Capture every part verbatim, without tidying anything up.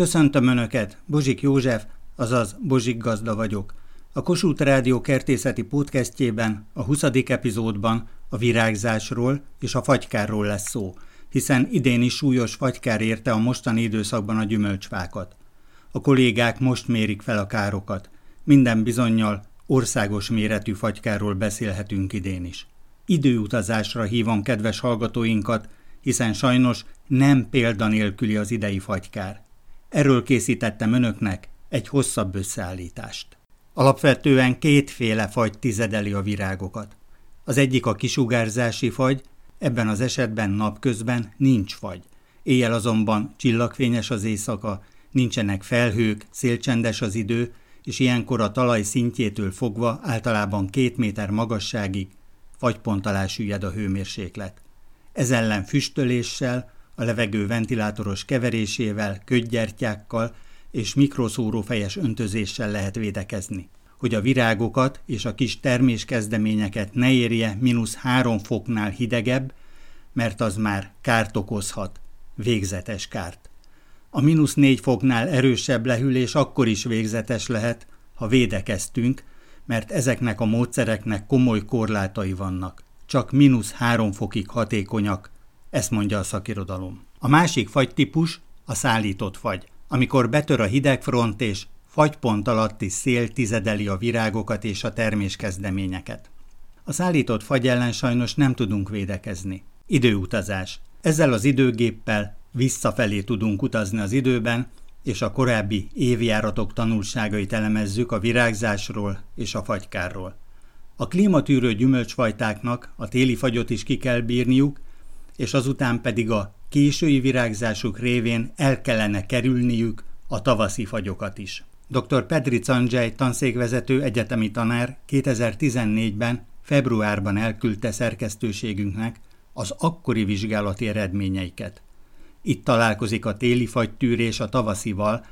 Köszöntöm Önöket, Bozik József, azaz Bozik gazda vagyok. A Kossuth Rádió kertészeti podcastjében a huszadik epizódban a virágzásról és a fagykárról lesz szó, hiszen idén is súlyos fagykár érte a mostani időszakban a gyümölcsfákat. A kollégák most mérik fel a károkat. Minden bizonnyal országos méretű fagykáról beszélhetünk idén is. Időutazásra hívom kedves hallgatóinkat, hiszen sajnos nem példanélküli az idei fagykár. Erről készítettem önöknek egy hosszabb összeállítást. Alapvetően kétféle fagy tizedeli a virágokat. Az egyik a kisugárzási fagy, ebben az esetben napközben nincs fagy. Éjjel azonban csillagfényes az éjszaka, nincsenek felhők, szélcsendes az idő, és ilyenkor a talaj szintjétől fogva általában két méter magasságig fagypont alá süllyed a hőmérséklet. Ez ellen füstöléssel, a levegő ventilátoros keverésével, ködgyertyákkal és mikroszórófejes öntözéssel lehet védekezni, hogy a virágokat és a kis terméskezdeményeket ne érje mínusz három foknál hidegebb, mert az már kárt okozhat, végzetes kárt. A mínusz négy foknál erősebb lehűlés akkor is végzetes lehet, ha védekeztünk, mert ezeknek a módszereknek komoly korlátai vannak. Csak mínusz három fokig hatékonyak, ezt mondja a szakirodalom. A másik fagytípus a szállított fagy, amikor betör a hidegfront és fagypont alatti szél tizedeli a virágokat és a terméskezdeményeket. A szállított fagy ellen sajnos nem tudunk védekezni. Időutazás. Ezzel az időgéppel visszafelé tudunk utazni az időben, és a korábbi évjáratok tanulságait elemezzük a virágzásról és a fagykárról. A klímatűrő gyümölcsfajtáknak a téli fagyot is ki kell bírniuk, és azután pedig a késői virágzásuk révén el kellene kerülniük a tavaszi fagyokat is. doktor Pedric Andrzej tanszékvezető egyetemi tanár kétezer-tizennégyben, februárban elküldte szerkesztőségünknek az akkori vizsgálati eredményeiket. Itt találkozik a téli fagytűrés a tavaszival,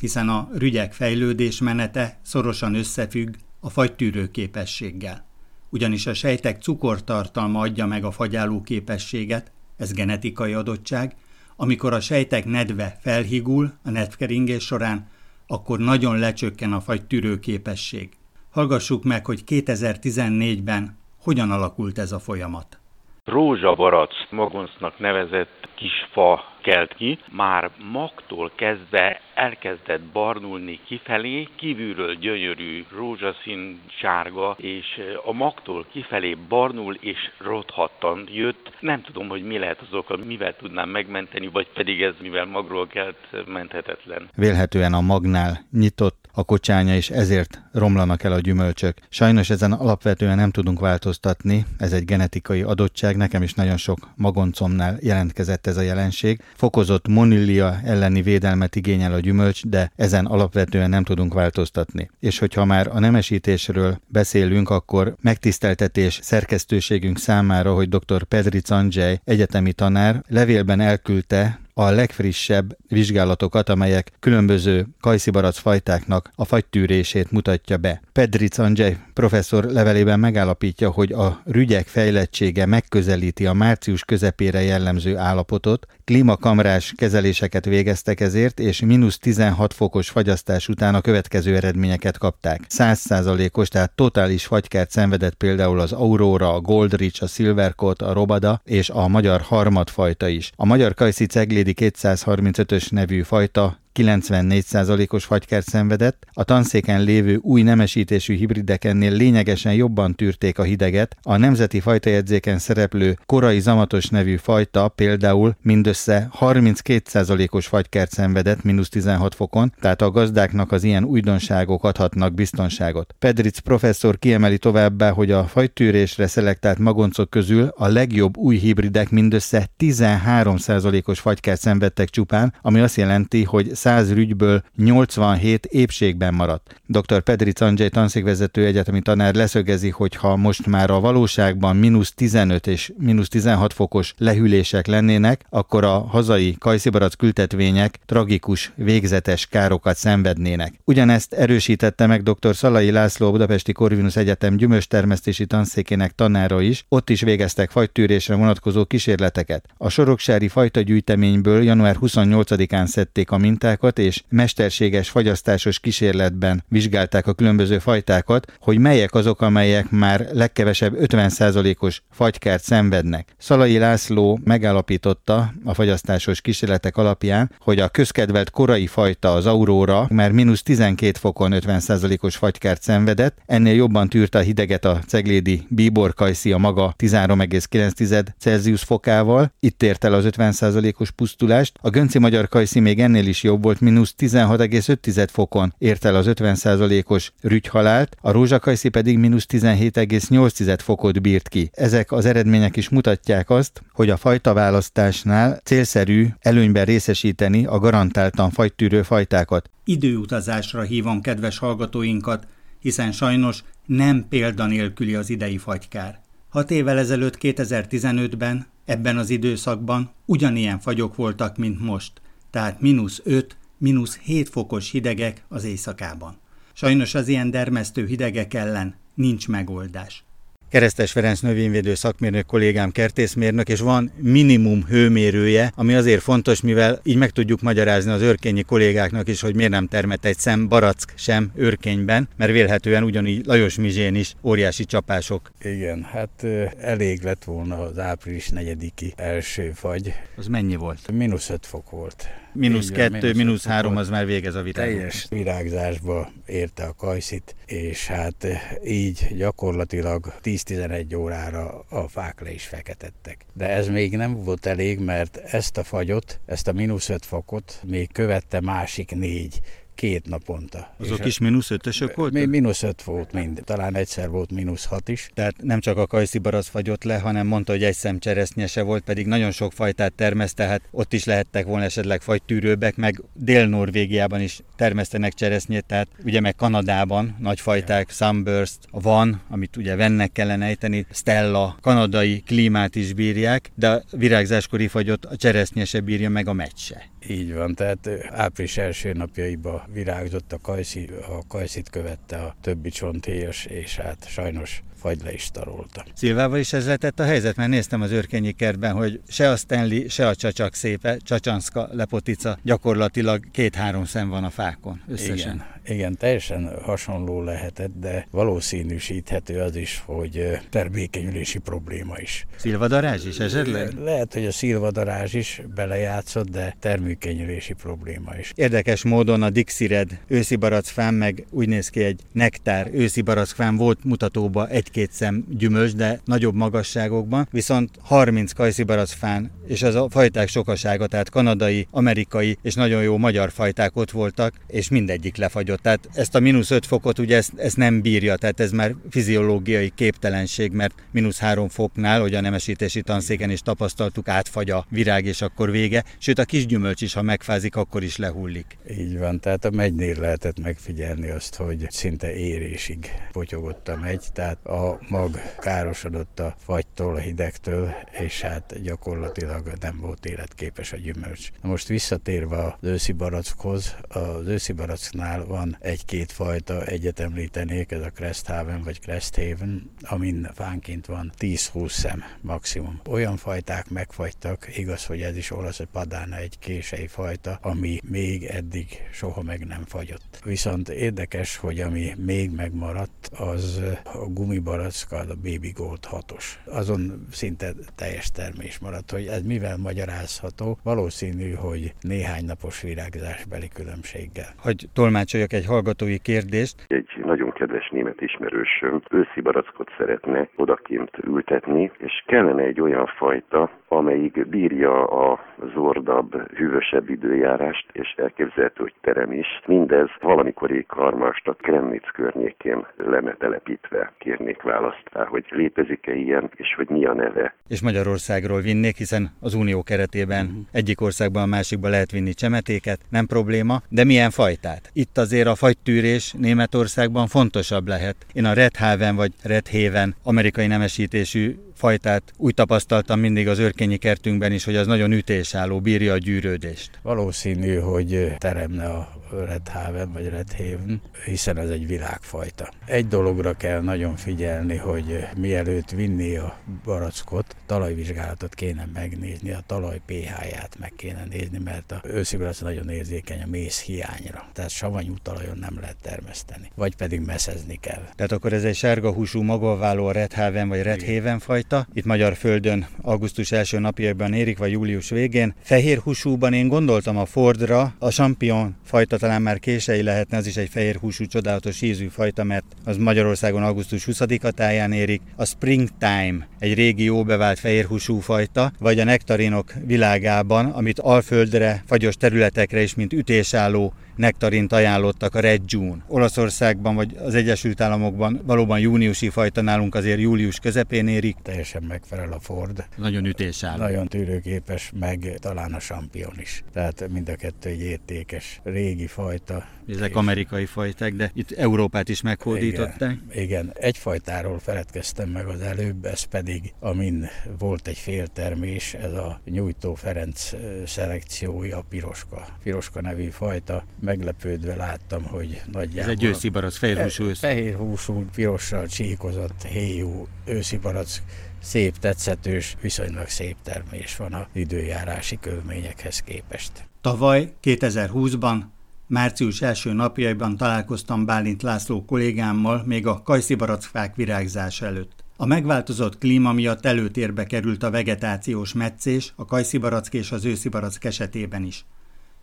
hiszen a rügyek fejlődés menete szorosan összefügg a fagytűrő képességgel. Ugyanis a sejtek cukortartalma adja meg a fagyáló képességet, ez genetikai adottság, amikor a sejtek nedve felhigul a nedvkeringés során, akkor nagyon lecsökken a fagytűrő képesség. Hallgassuk meg, hogy kétezer-tizennégyben hogyan alakult ez a folyamat. Rózsabarac, magoncnak nevezett kisfa kelt ki, már magtól kezdve elkezdett barnulni kifelé, kívülről gyönyörű rózsaszín sárga, és a magtól kifelé barnul és rothattan jött. Nem tudom, hogy mi lehet azokkal, mivel tudnám megmenteni, vagy pedig ez, mivel magról kelt, menthetetlen. Vélhetően a magnál nyitott a kocsánya, és ezért romlanak el a gyümölcsök. Sajnos ezen alapvetően nem tudunk változtatni, ez egy genetikai adottság, nekem is nagyon sok magoncomnál jelentkezett ez a jelenség. Fokozott monillia elleni védelmet igényel a gyümölcs, de ezen alapvetően nem tudunk változtatni. És hogyha már a nemesítésről beszélünk, akkor megtiszteltetés szerkesztőségünk számára, hogy doktor Pedric Andrzej egyetemi tanár levélben elküldte a legfrissebb vizsgálatokat, amelyek különböző kajszibarac fajtáknak a fagytűrését mutatja be. Pedric Andrzej professzor levelében megállapítja, hogy a rügyek fejlettsége megközelíti a március közepére jellemző állapotot, klímakamrás kezeléseket végeztek ezért, és mínusz tizenhat fokos fagyasztás után a következő eredményeket kapták. száz százalékos, tehát totális fagykárt szenvedett például az Aurora, a Gold Ridge, a Silvercot, a Robada és a magyar harmadfajta is. A magyar kajszi Ceglédi kétszázharmincötös nevű fajta kilencvennégy százalékos fagykárt szenvedett, a tanszéken lévő új nemesítésű hibridek ennél lényegesen jobban tűrték a hideget, a nemzeti fajtajegyzéken szereplő korai zamatos nevű fajta például mindössze harminckettő százalékos fagykárt szenvedett mínusz tizenhat fokon, tehát a gazdáknak az ilyen újdonságok adhatnak biztonságot. Pedric professzor kiemeli továbbá, hogy a fagytűrésre szelektált magoncok közül a legjobb új hibridek mindössze tizenhárom százalékos fagykárt szenvedtek csupán, ami azt jelenti, hogy száz rügyből nyolcvanhét épségben maradt. doktor Pedric Andrzej tanszékvezető egyetemi tanár leszögezi, hogy ha most már a valóságban mínusz tizenöt és mínusz tizenhat fokos lehűlések lennének, akkor a hazai kajszibarac kültetvények tragikus, végzetes károkat szenvednének. Ugyanezt erősítette meg doktor Szalai László, budapesti Corvinus Egyetem gyümölcstermesztési tanszékének tanára is, ott is végeztek fagytűrésre vonatkozó kísérleteket. A soroksári fajtagyűjteményből január huszonnyolcadikán szedték a mintát, fajtákat és mesterséges fagyasztásos kísérletben vizsgálták a különböző fajtákat, hogy melyek azok, amelyek már legkevesebb ötven százalékos fagykárt szenvednek. Szalai László megállapította a fagyasztásos kísérletek alapján, hogy a közkedvelt korai fajta, az Aurora már mínusz tizenkét fokon ötven százalékos fagykárt szenvedett, ennél jobban tűrte a hideget a ceglédi bíborkajszi a maga tizenhárom egész kilenc Celsius fokával, itt ért el az ötven százalékos pusztulást, a gönci magyar kajszi még ennél is jobb volt, mínusz tizenhat egész öt fokon ért el az ötven százalékos rügyhalált, a rózsakajszi pedig mínusz tizenhét egész nyolc fokot bírt ki. Ezek az eredmények is mutatják azt, hogy a fajtaválasztásnál célszerű előnyben részesíteni a garantáltan fagytűrő fajtákat. Időutazásra hívom kedves hallgatóinkat, hiszen sajnos nem példanélküli az idei fagykár. Hat évvel ezelőtt kétezer-tizenötben ebben az időszakban ugyanilyen fagyok voltak, mint most, tehát mínusz öt, mínusz hét fokos hidegek az éjszakában. Sajnos az ilyen dermesztő hidegek ellen nincs megoldás. Keresztes Ferenc növényvédő szakmérnök kollégám kertészmérnök, és van minimum hőmérője, ami azért fontos, mivel így meg tudjuk magyarázni az örkényi kollégáknak is, hogy miért nem termett egy szem barack sem Örkényben, mert vélhetően ugyanígy Lajosmizsén is óriási csapások. Igen, hát elég lett volna az április negyediki első fagy. Az mennyi volt? mínusz öt fok volt. mínusz kettő, mínusz három, az már végez a virág. Teljes virágzásba érte a kajszit, és hát így gyakorlatilag tíz-tizenegy órára a fák le is feketettek. De ez még nem volt elég, mert ezt a fagyot, ezt a mínusz öt fokot még követte másik négy, két naponta. Azok és is mínusz ötösök voltak? mínusz öt volt mind. Talán egyszer volt mínusz hat is. Tehát nem csak a kajszi barack fagyott le, hanem mondta, hogy egy szem cseresznye se volt, pedig nagyon sok fajtát termeszt, tehát ott is lehettek volna esetleg fagytűrőbbek, meg Dél-Norvégiában is termesztenek cseresznyét, tehát ugye meg Kanadában nagy fajták, Sunburst, van, amit ugye vennek kellene ejteni, Stella, kanadai klímát is bírják, de a virágzáskori fagyot a cseresznye se bírja, meg a megy se. Így van, tehát április első napjaiban virágzott a kajszi, a kajszit követte a többi csonthéjas, és hát sajnos fagy le is tarolta. Szilvával is ez lett a helyzet, mert néztem az örkényi kertben, hogy se a Stanley, se a csacsak szépe, csacsanszka, lepotica, gyakorlatilag két-három szem van a fákon összesen. Igen. Igen, teljesen hasonló lehetett, de valószínűsíthető az is, hogy termékenyülési probléma is. Szilvadarázs is esetleg? Lehet, hogy a szilvadarázs is belejátszott, de termékenyülési probléma is. Érdekes módon a Dixie Red őszi barackfán, meg úgy néz ki egy nektár őszi barackfán volt mutatóba egy-két szem gyümölcs, de nagyobb magasságokban, viszont harminc kajszi barackfán, és az a fajták sokasága, tehát kanadai, amerikai és nagyon jó magyar fajták ott voltak, és mindegyik lefagyott. Tehát ezt a mínusz öt fokot ugye ezt, ezt nem bírja, tehát ez már fiziológiai képtelenség, mert mínusz három foknál, hogy a nemesítési tanszéken is tapasztaltuk, átfagy a virág, és akkor vége, sőt a kisgyümölcs is, ha megfázik, akkor is lehullik. Így van, tehát a megynél lehetett megfigyelni azt, hogy szinte érésig potyogott a megy, tehát a mag károsodott a fagytól, a hidegtől, és hát gyakorlatilag nem volt életképes a gyümölcs. Na most visszatérve az őszi barackhoz, az őszi baracknál van egy-két fajta, egyet említenék, ez a Cresthaven vagy Cresthaven, amin fánként van tíz-húsz szem maximum. Olyan fajták megfagytak, igaz, hogy ez is olasz, hogy padána egy kései fajta, ami még eddig soha meg nem fagyott. Viszont érdekes, hogy ami még megmaradt, az a gumibarackkal, a Baby Gold hatos. Azon szinte teljes termés maradt, hogy ez mivel magyarázható, valószínű, hogy néhány napos virágzásbeli különbséggel. Hogy tolmács egy hallgatói kérdést. Egy nagyon kedves német ismerősöm őszi barackot szeretne odakint ültetni, és kellene egy olyan fajta, amelyik bírja a zordabb, hűvösebb időjárást, és elképzelhető, hogy terem is. Mindez valamikori karmastat Kremnic környékén lenne telepítve. Kérnék választ rá, hogy létezik-e ilyen, és hogy mi a neve. És Magyarországról vinnék, hiszen az unió keretében egyik országban a másikban lehet vinni csemetéket, nem probléma, de milyen fajtát? Itt azért a fagytűrés Németországban fontosabb lehet. Én a Redhaven vagy Redhaven amerikai nemesítésű fajtát úgy tapasztaltam mindig az örkényi kertünkben is, hogy az nagyon ütésálló, bírja a gyűrődést. Valószínű, hogy teremne a Redhaven vagy Redhaven, hiszen ez egy világfajta. Egy dologra kell nagyon figyelni, hogy mielőtt vinni a barackot, talajvizsgálatot kéne megnézni, a talaj pé há-ját meg kéne nézni, mert a őszi barack nagyon érzékeny a méz hiányra. Tehát savanyú talajon nem lehet termeszteni, vagy pedig meszezni kell. Tehát akkor ez egy sárga húsú, magaváló a Redhaven vagy Redhaven fajta. Itt magyar földön augusztus első napjaiban érik, vagy július végén. Fehér húsúban én gondoltam a Fordra, a Champion fajta talán már kései lehetne, az is egy fehér húsú, csodálatos ízű fajta, mert az Magyarországon augusztus huszadika táján érik. A Springtime, egy régi jó bevált fehér húsú fajta, vagy a nektarinok világában, amit alföldre, fagyos területekre is, mint ütésálló nektarint ajánlottak, a Red June. Olaszországban vagy az Egyesült Államokban valóban júniusi fajta, nálunk azért július közepén érik. Teljesen megfelel a Ford. Nagyon ütésálló. Nagyon tűrőképes, meg talán a Sampion is. Tehát mind a kettő egy értékes régi fajta. Ezek és... amerikai fajták, de itt Európát is meghódították. Igen, igen, egy fajtáról feledkeztem meg az előbb, ez pedig, amin volt egy féltermés, ez a Nyújtó Ferenc szelekciója, a Piroska. Piroska nevű fajta. Meglepődve láttam, hogy nagyjából... Ez egy őszibarac, fehérhúsú ősz. Fehérhúsú, pirossal csíkozott, héjú őszibarac, szép, tetszetős, viszonylag szép termés van az időjárási körülményekhez képest. Tavaly, kétezer-húszban, március első napjaiban találkoztam Bálint László kollégámmal még a kajszibarackfák virágzása előtt. A megváltozott klíma miatt előtérbe került a vegetációs metszés, a kajszibarack és az őszibarack esetében is.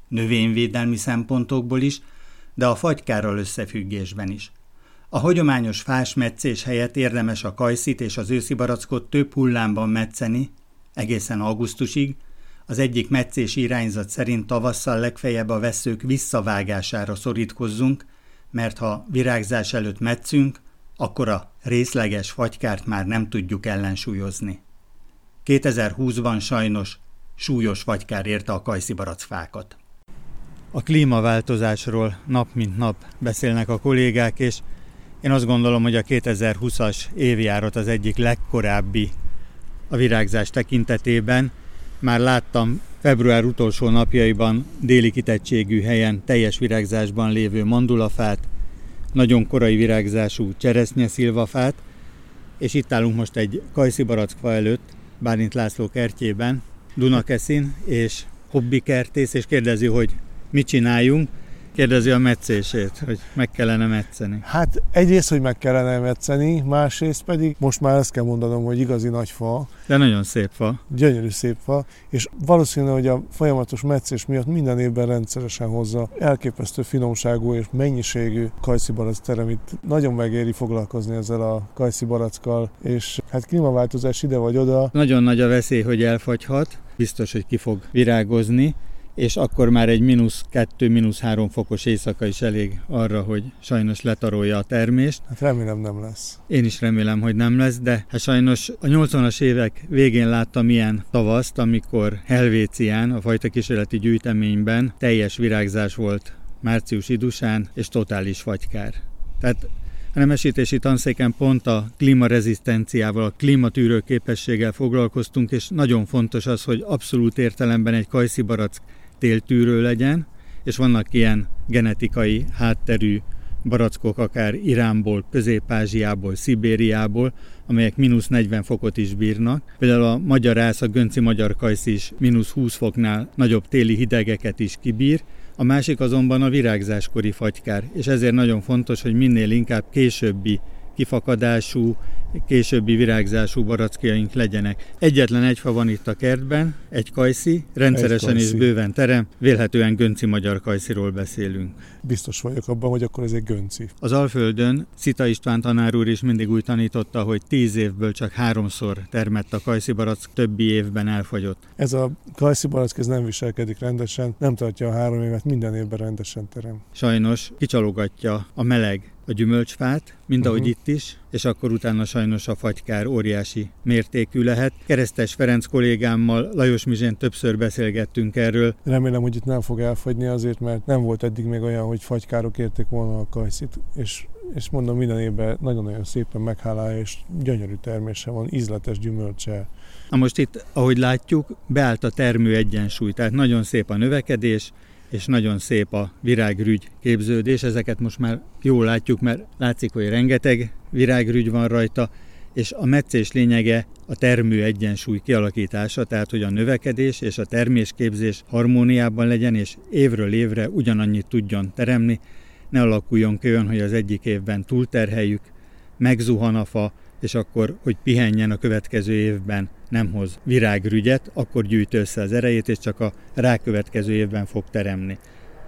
Növényvédelmi szempontokból is, de a fagykárral összefüggésben is. A hagyományos fás metszés helyett érdemes a kajszit és az őszibarackot több hullámban metszeni, egészen augusztusig, az egyik metszési irányzat szerint tavasszal legfeljebb a vesszők visszavágására szorítkozzunk, mert ha virágzás előtt metszünk, akkor a részleges fagykárt már nem tudjuk ellensúlyozni. kétezer-húszban sajnos súlyos fagykár érte a kajszibarackfákat. A klímaváltozásról nap mint nap beszélnek a kollégák, és én azt gondolom, hogy a kétezer-húszas évjárat az egyik legkorábbi a virágzás tekintetében. Már láttam február utolsó napjaiban déli kitettségű helyen teljes virágzásban lévő mandulafát, nagyon korai virágzású cseresznyeszilvafát, és itt állunk most egy kajszibarackfa előtt, Bálint László kertjében, Dunakeszin, és hobbikertész, és kérdezi, hogy mit csináljunk? Kérdezi a metszését, hogy meg kellene metszeni. Hát egyrészt, hogy meg kellene metszeni, másrészt pedig most már ezt kell mondanom, hogy igazi nagy fa. De nagyon szép fa. Gyönyörű szép fa, és valószínűleg, hogy a folyamatos metszés miatt minden évben rendszeresen hozza elképesztő finomságú és mennyiségű kajszibarack teremét. Nagyon megéri foglalkozni ezzel a kajszibarackkal, és hát klímaváltozás ide vagy oda. Nagyon nagy a veszély, hogy elfagyhat, biztos, hogy ki fog virágozni, és akkor már egy mínusz kettő, mínusz három fokos éjszaka is elég arra, hogy sajnos letarolja a termést. Hát remélem nem lesz. Én is remélem, hogy nem lesz, de hát sajnos a nyolcvanas évek végén láttam ilyen tavaszt, amikor Helvécián, a fajta kísérleti gyűjteményben teljes virágzás volt március idusán, és totális fagykár. Tehát a nemesítési tanszéken pont a klímarezisztenciával, a klímatűrő képességgel foglalkoztunk, és nagyon fontos az, hogy abszolút értelemben egy kajszibarack téltűrő legyen, és vannak ilyen genetikai hátterű barackok, akár Iránból, Közép-Ázsiából, Szibériából, amelyek mínusz negyven fokot is bírnak. Például a magyar ász, a gönci magyar kajsz is mínusz húsz foknál nagyobb téli hidegeket is kibír, a másik azonban a virágzáskori fagykár, és ezért nagyon fontos, hogy minél inkább későbbi kifakadású, későbbi virágzású barackjaink legyenek. Egyetlen egy fa van itt a kertben, egy kajszi, rendszeresen egy kajszi. És bőven terem, vélhetően gönci magyar kajsziról beszélünk. Biztos vagyok abban, hogy akkor ez egy gönci. Az Alföldön Szita István tanár úr is mindig úgy tanította, hogy tíz évből csak háromszor termett a kajszibarack, többi évben elfogyott. Ez a kajszibarack ez nem viselkedik rendesen, nem tartja a három évet, minden évben rendesen terem. Sajnos kicsalogatja a meleg a gyümölcsfát, mind ahogy uh-huh. itt is, és akkor utána sajnos a fagykár óriási mértékű lehet. Keresztes Ferenc kollégámmal Lajos Mizsén többször beszélgettünk erről. Remélem, hogy itt nem fog elfogyni azért, mert nem volt eddig még olyan, hogy fagykárok érték volna a kajszit, és, és mondom, minden évben nagyon-nagyon szépen meghálálja, és gyönyörű termése van, ízletes gyümölcse. Na most itt, ahogy látjuk, beállt a termő egyensúly, tehát nagyon szép a növekedés, és nagyon szép a virágrügy képződés. Ezeket most már jól látjuk, mert látszik, hogy rengeteg virágrügy van rajta, és a metszés lényege a termő egyensúly kialakítása, tehát hogy a növekedés és a termésképzés harmóniában legyen, és évről évre ugyanannyit tudjon teremni. Ne alakuljon ki olyan, hogy az egyik évben túlterheljük, megzuhan a fa, és akkor, hogy pihenjen a következő évben, nem hoz virágrügyet, akkor gyűjt össze az erejét, és csak a rákövetkező évben fog teremni.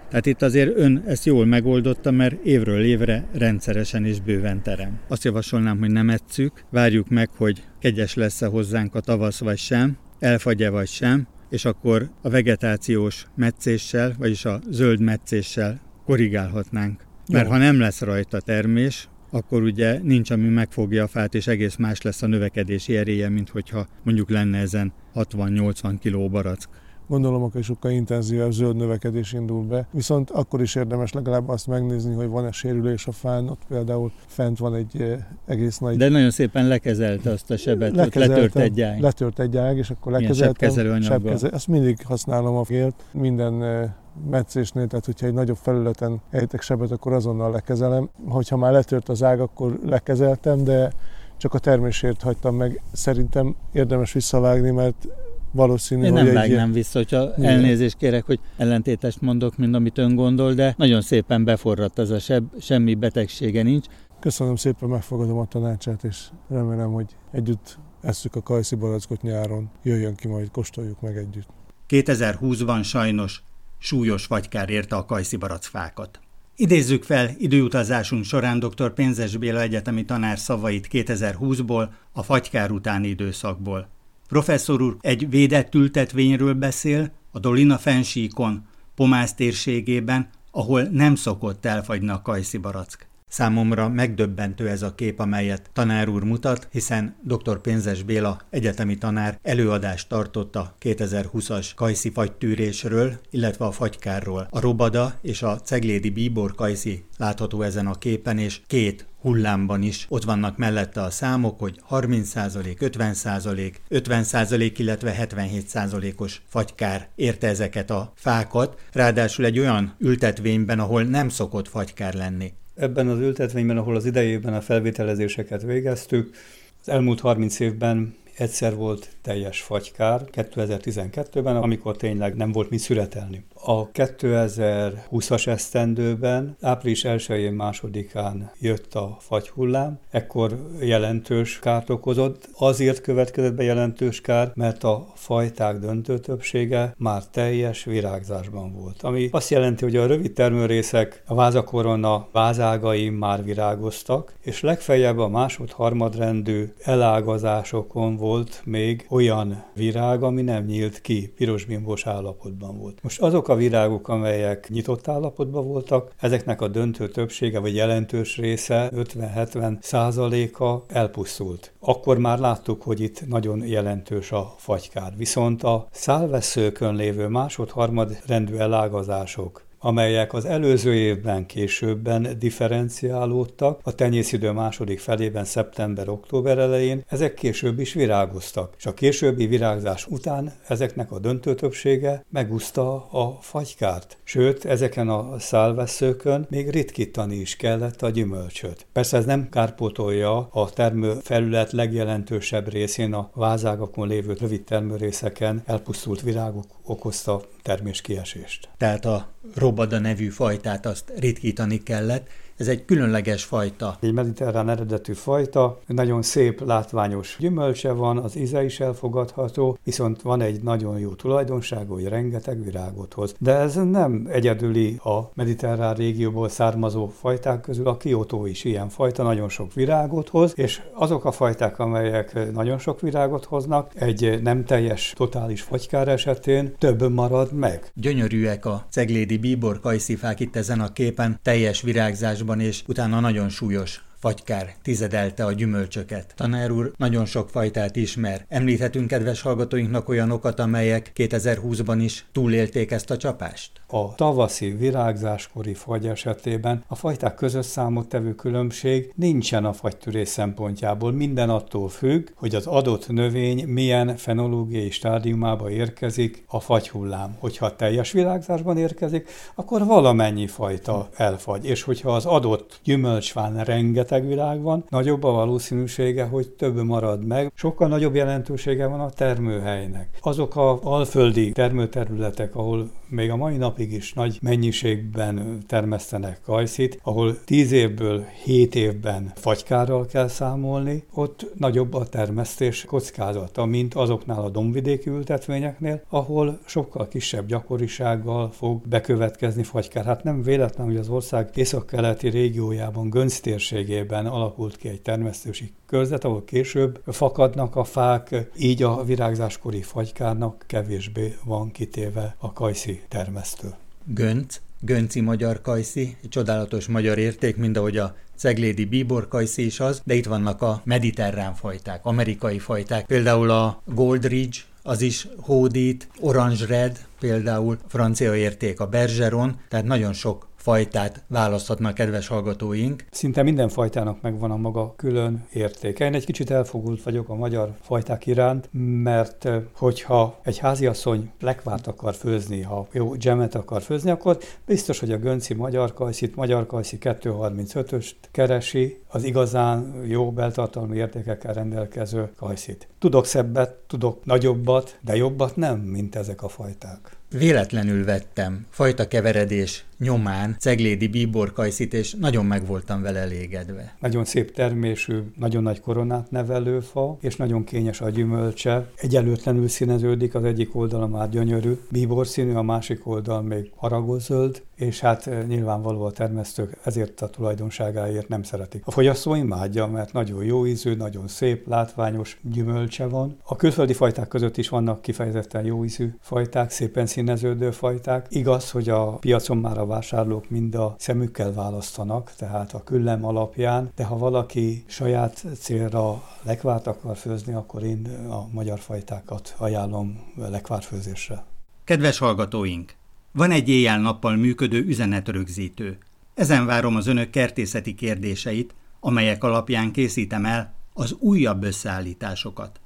Tehát itt azért ön ezt jól megoldotta, mert évről évre rendszeresen és bőven terem. Azt javasolnám, hogy nem esszük, várjuk meg, hogy kegyes lesz-e hozzánk a tavasz vagy sem, elfagy-e vagy sem, és akkor a vegetációs metszéssel, vagyis a zöld metszéssel korrigálhatnánk. Jó. Mert ha nem lesz rajta termés, akkor ugye nincs, ami megfogja a fát, és egész más lesz a növekedési erélye, mint hogyha mondjuk lenne ezen hatvan-nyolcvan kiló barack. Gondolom, akkor sokkal intenzívebb zöld növekedés indul be, viszont akkor is érdemes legalább azt megnézni, hogy van-e sérülés a fán, ott például fent van egy egész nagy... De nagyon szépen lekezelte azt a sebet, ott letört egy ág. Letört egy ág, és akkor lekezeltem. Milyen sebkezelőanyaggal. Azt mindig használom a gélt, minden metszésnél, tehát hogyha egy nagyobb felületen ejtek sebet, akkor azonnal lekezelem. Hogyha már letört az ág, akkor lekezeltem, de csak a termésért hagytam meg. Szerintem érdemes visszavágni, mert valószínű, én nem vágnám ilyen... vissza, hogyha igen. Elnézést kérek, hogy ellentétest mondok, mint amit ön gondol, de nagyon szépen beforradt ez a seb, semmi betegsége nincs. Köszönöm szépen, megfogadom a tanácsát, és remélem, hogy együtt esszük a kajszi barackot nyáron. Jöjjön ki, majd kóstoljuk meg együtt. kétezer-húszban sajnos súlyos vagykár érte a kajszi barackfákat. Idézzük fel időutazásunk során doktor Pénzes Béla egyetemi tanár szavait kétezer-húszból, a fagykár utáni időszakból. Professzor úr egy védett ültetvényről beszél, a Dolina Fennsíkon, Pomáz térségében, ahol nem szokott elfagyni a kajszi barack. Számomra megdöbbentő ez a kép, amelyet tanár úr mutat, hiszen doktor Pénzes Béla egyetemi tanár előadást tartott a kétezer-húszas kajszi fagytűrésről, illetve a fagykárról. A Robada és a ceglédi bíbor kajszi látható ezen a képen, és két hullámban is ott vannak mellette a számok, hogy harminc százalék, ötven százalék, ötven százalék, illetve hetvenhét százalékos fagykár érte ezeket a fákat, ráadásul egy olyan ültetvényben, ahol nem szokott fagykár lenni. Ebben az ültetvényben, ahol az idejében a felvételezéseket végeztük, az elmúlt harminc évben egyszer volt teljes fagykár, kétezer-tizenkettőben, amikor tényleg nem volt mit szüretelni. A kétezer-húszas esztendőben, április elsején másodikán jött a fagyhullám, ekkor jelentős kárt okozott. Azért következett be jelentős kár, mert a fajták döntő többsége már teljes virágzásban volt. Ami azt jelenti, hogy a rövid termőrészek, a vázakorona vázágai már virágoztak, és legfeljebb a másod-harmadrendű elágazásokon volt még olyan virág, ami nem nyílt ki, pirosbimbós állapotban volt. Most azok a virágok, amelyek nyitott állapotban voltak, ezeknek a döntő többsége, vagy jelentős része, ötven-hetven százaléka elpusztult. Akkor már láttuk, hogy itt nagyon jelentős a fagykár. Viszont a szálvesszőkön lévő másod-harmad rendű elágazások, amelyek az előző évben későbben differenciálódtak, a tenyészidő második felében, szeptember-október elején, ezek később is virágoztak, és a későbbi virágzás után ezeknek a döntő többsége megúszta a fagykárt. Sőt, ezeken a szálvesszőkön még ritkítani is kellett a gyümölcsöt. Persze ez nem kárpótolja a termőfelület legjelentősebb részén, a vázágakon lévő rövid termőrészeken elpusztult virágok okozta terméskiesést. Tehát a Robada nevű fajtát azt ritkítani kellett. Ez egy különleges fajta. Egy mediterrán eredetű fajta, nagyon szép, látványos gyümölcse van, az íze is elfogadható, viszont van egy nagyon jó tulajdonsága, hogy rengeteg virágot hoz. De ez nem egyedüli a mediterrán régióból származó fajták közül, a Kioto is ilyen fajta, nagyon sok virágot hoz, és azok a fajták, amelyek nagyon sok virágot hoznak, egy nem teljes, totális fagykár esetén több marad meg. Gyönyörűek a ceglédi bíbor kajszifák itt ezen a képen, teljes virágzás, és utána nagyon súlyos Pagykár tizedelte a gyümölcsöket. Tanár úr nagyon sok fajtát ismer. Említhetünk kedves hallgatóinknak olyanokat, amelyek kétezer-húszban is túlélték ezt a csapást? A tavaszi virágzáskori fagy esetében a fajták között számottevő különbség nincsen a fagytűrés szempontjából. Minden attól függ, hogy az adott növény milyen fenológiai stádiumába érkezik a fagyhullám. Hogyha teljes virágzásban érkezik, akkor valamennyi fajta elfagy, és hogyha az adott gyümölcsfán rengeteg virág van, nagyobb a valószínűsége, hogy több marad meg. Sokkal nagyobb jelentősége van a termőhelynek. Azok az alföldi termőterületek, ahol még a mai napig is nagy mennyiségben termesztenek kajszit, ahol tíz évből hét évben fagykárral kell számolni, ott nagyobb a termesztés kockázata, mint azoknál a dombvidéki ültetvényeknél, ahol sokkal kisebb gyakorisággal fog bekövetkezni fagykár. Hát nem véletlen, hogy az ország északkeleti régiójában, Gönc térségében alakult ki egy termesztési körzet, ahol később fakadnak a fák, így a virágzáskori fagykárnak kevésbé van kitéve a kajszi termesztő. Gönc, gönci magyar kajszi, csodálatos magyar érték, mind ahogy a ceglédi bíborkajszi is az, de itt vannak a mediterrán fajták, amerikai fajták, például a Gold Ridge, az is hódít, Orange Red, például francia érték a Bergeron, tehát nagyon sok fajtát választhatnak kedves hallgatóink. Szinte minden fajtának megvan a maga külön értéke. Én egy kicsit elfogult vagyok a magyar fajták iránt, mert hogyha egy háziasszony lekvárt akar főzni, ha jó dzsemet akar főzni, akkor biztos, hogy a gönci magyar kajszit, magyar kajszi kettő harmincötöst keresi, az igazán jó beltartalmú értékekkel rendelkező kajszit. Tudok szebbet, tudok nagyobbat, de jobbat nem, mint ezek a fajták. Véletlenül vettem fajta keveredés nyomán ceglédi bíborkajszit, és nagyon meg voltam vele elégedve. Nagyon szép termésű, nagyon nagy koronát nevelő fa, és nagyon kényes a gyümölcse. Egyenlőtlenül színeződik, az egyik oldala már gyönyörű, bíborszínű, a másik oldal még haragozöld, és hát nyilvánvaló a termesztők ezért a tulajdonságáért nem szeretik. A fogyasztó imádja, mert nagyon jó ízű, nagyon szép, látványos gyümölcse van. A külföldi fajták között is vannak kifejezetten jó ízű fajták, szépen színeződő fajták. Igaz, hogy a piacon már a vásárlók mind a szemükkel választanak, tehát a küllem alapján, de ha valaki saját célra lekvárt akar főzni, akkor én a magyar fajtákat ajánlom lekvárfőzésre. Kedves hallgatóink! Van egy éjjel-nappal működő üzenetrögzítő. Ezen várom az önök kertészeti kérdéseit, amelyek alapján készítem el az újabb összeállításokat.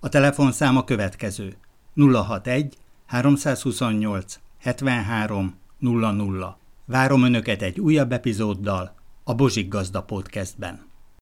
A telefonszám a következő: nulla hatvanegy háromszázhuszonnyolc hetvenhárom nulla nulla. Várom önöket egy újabb epizóddal a Bozik Gazda Podcastben.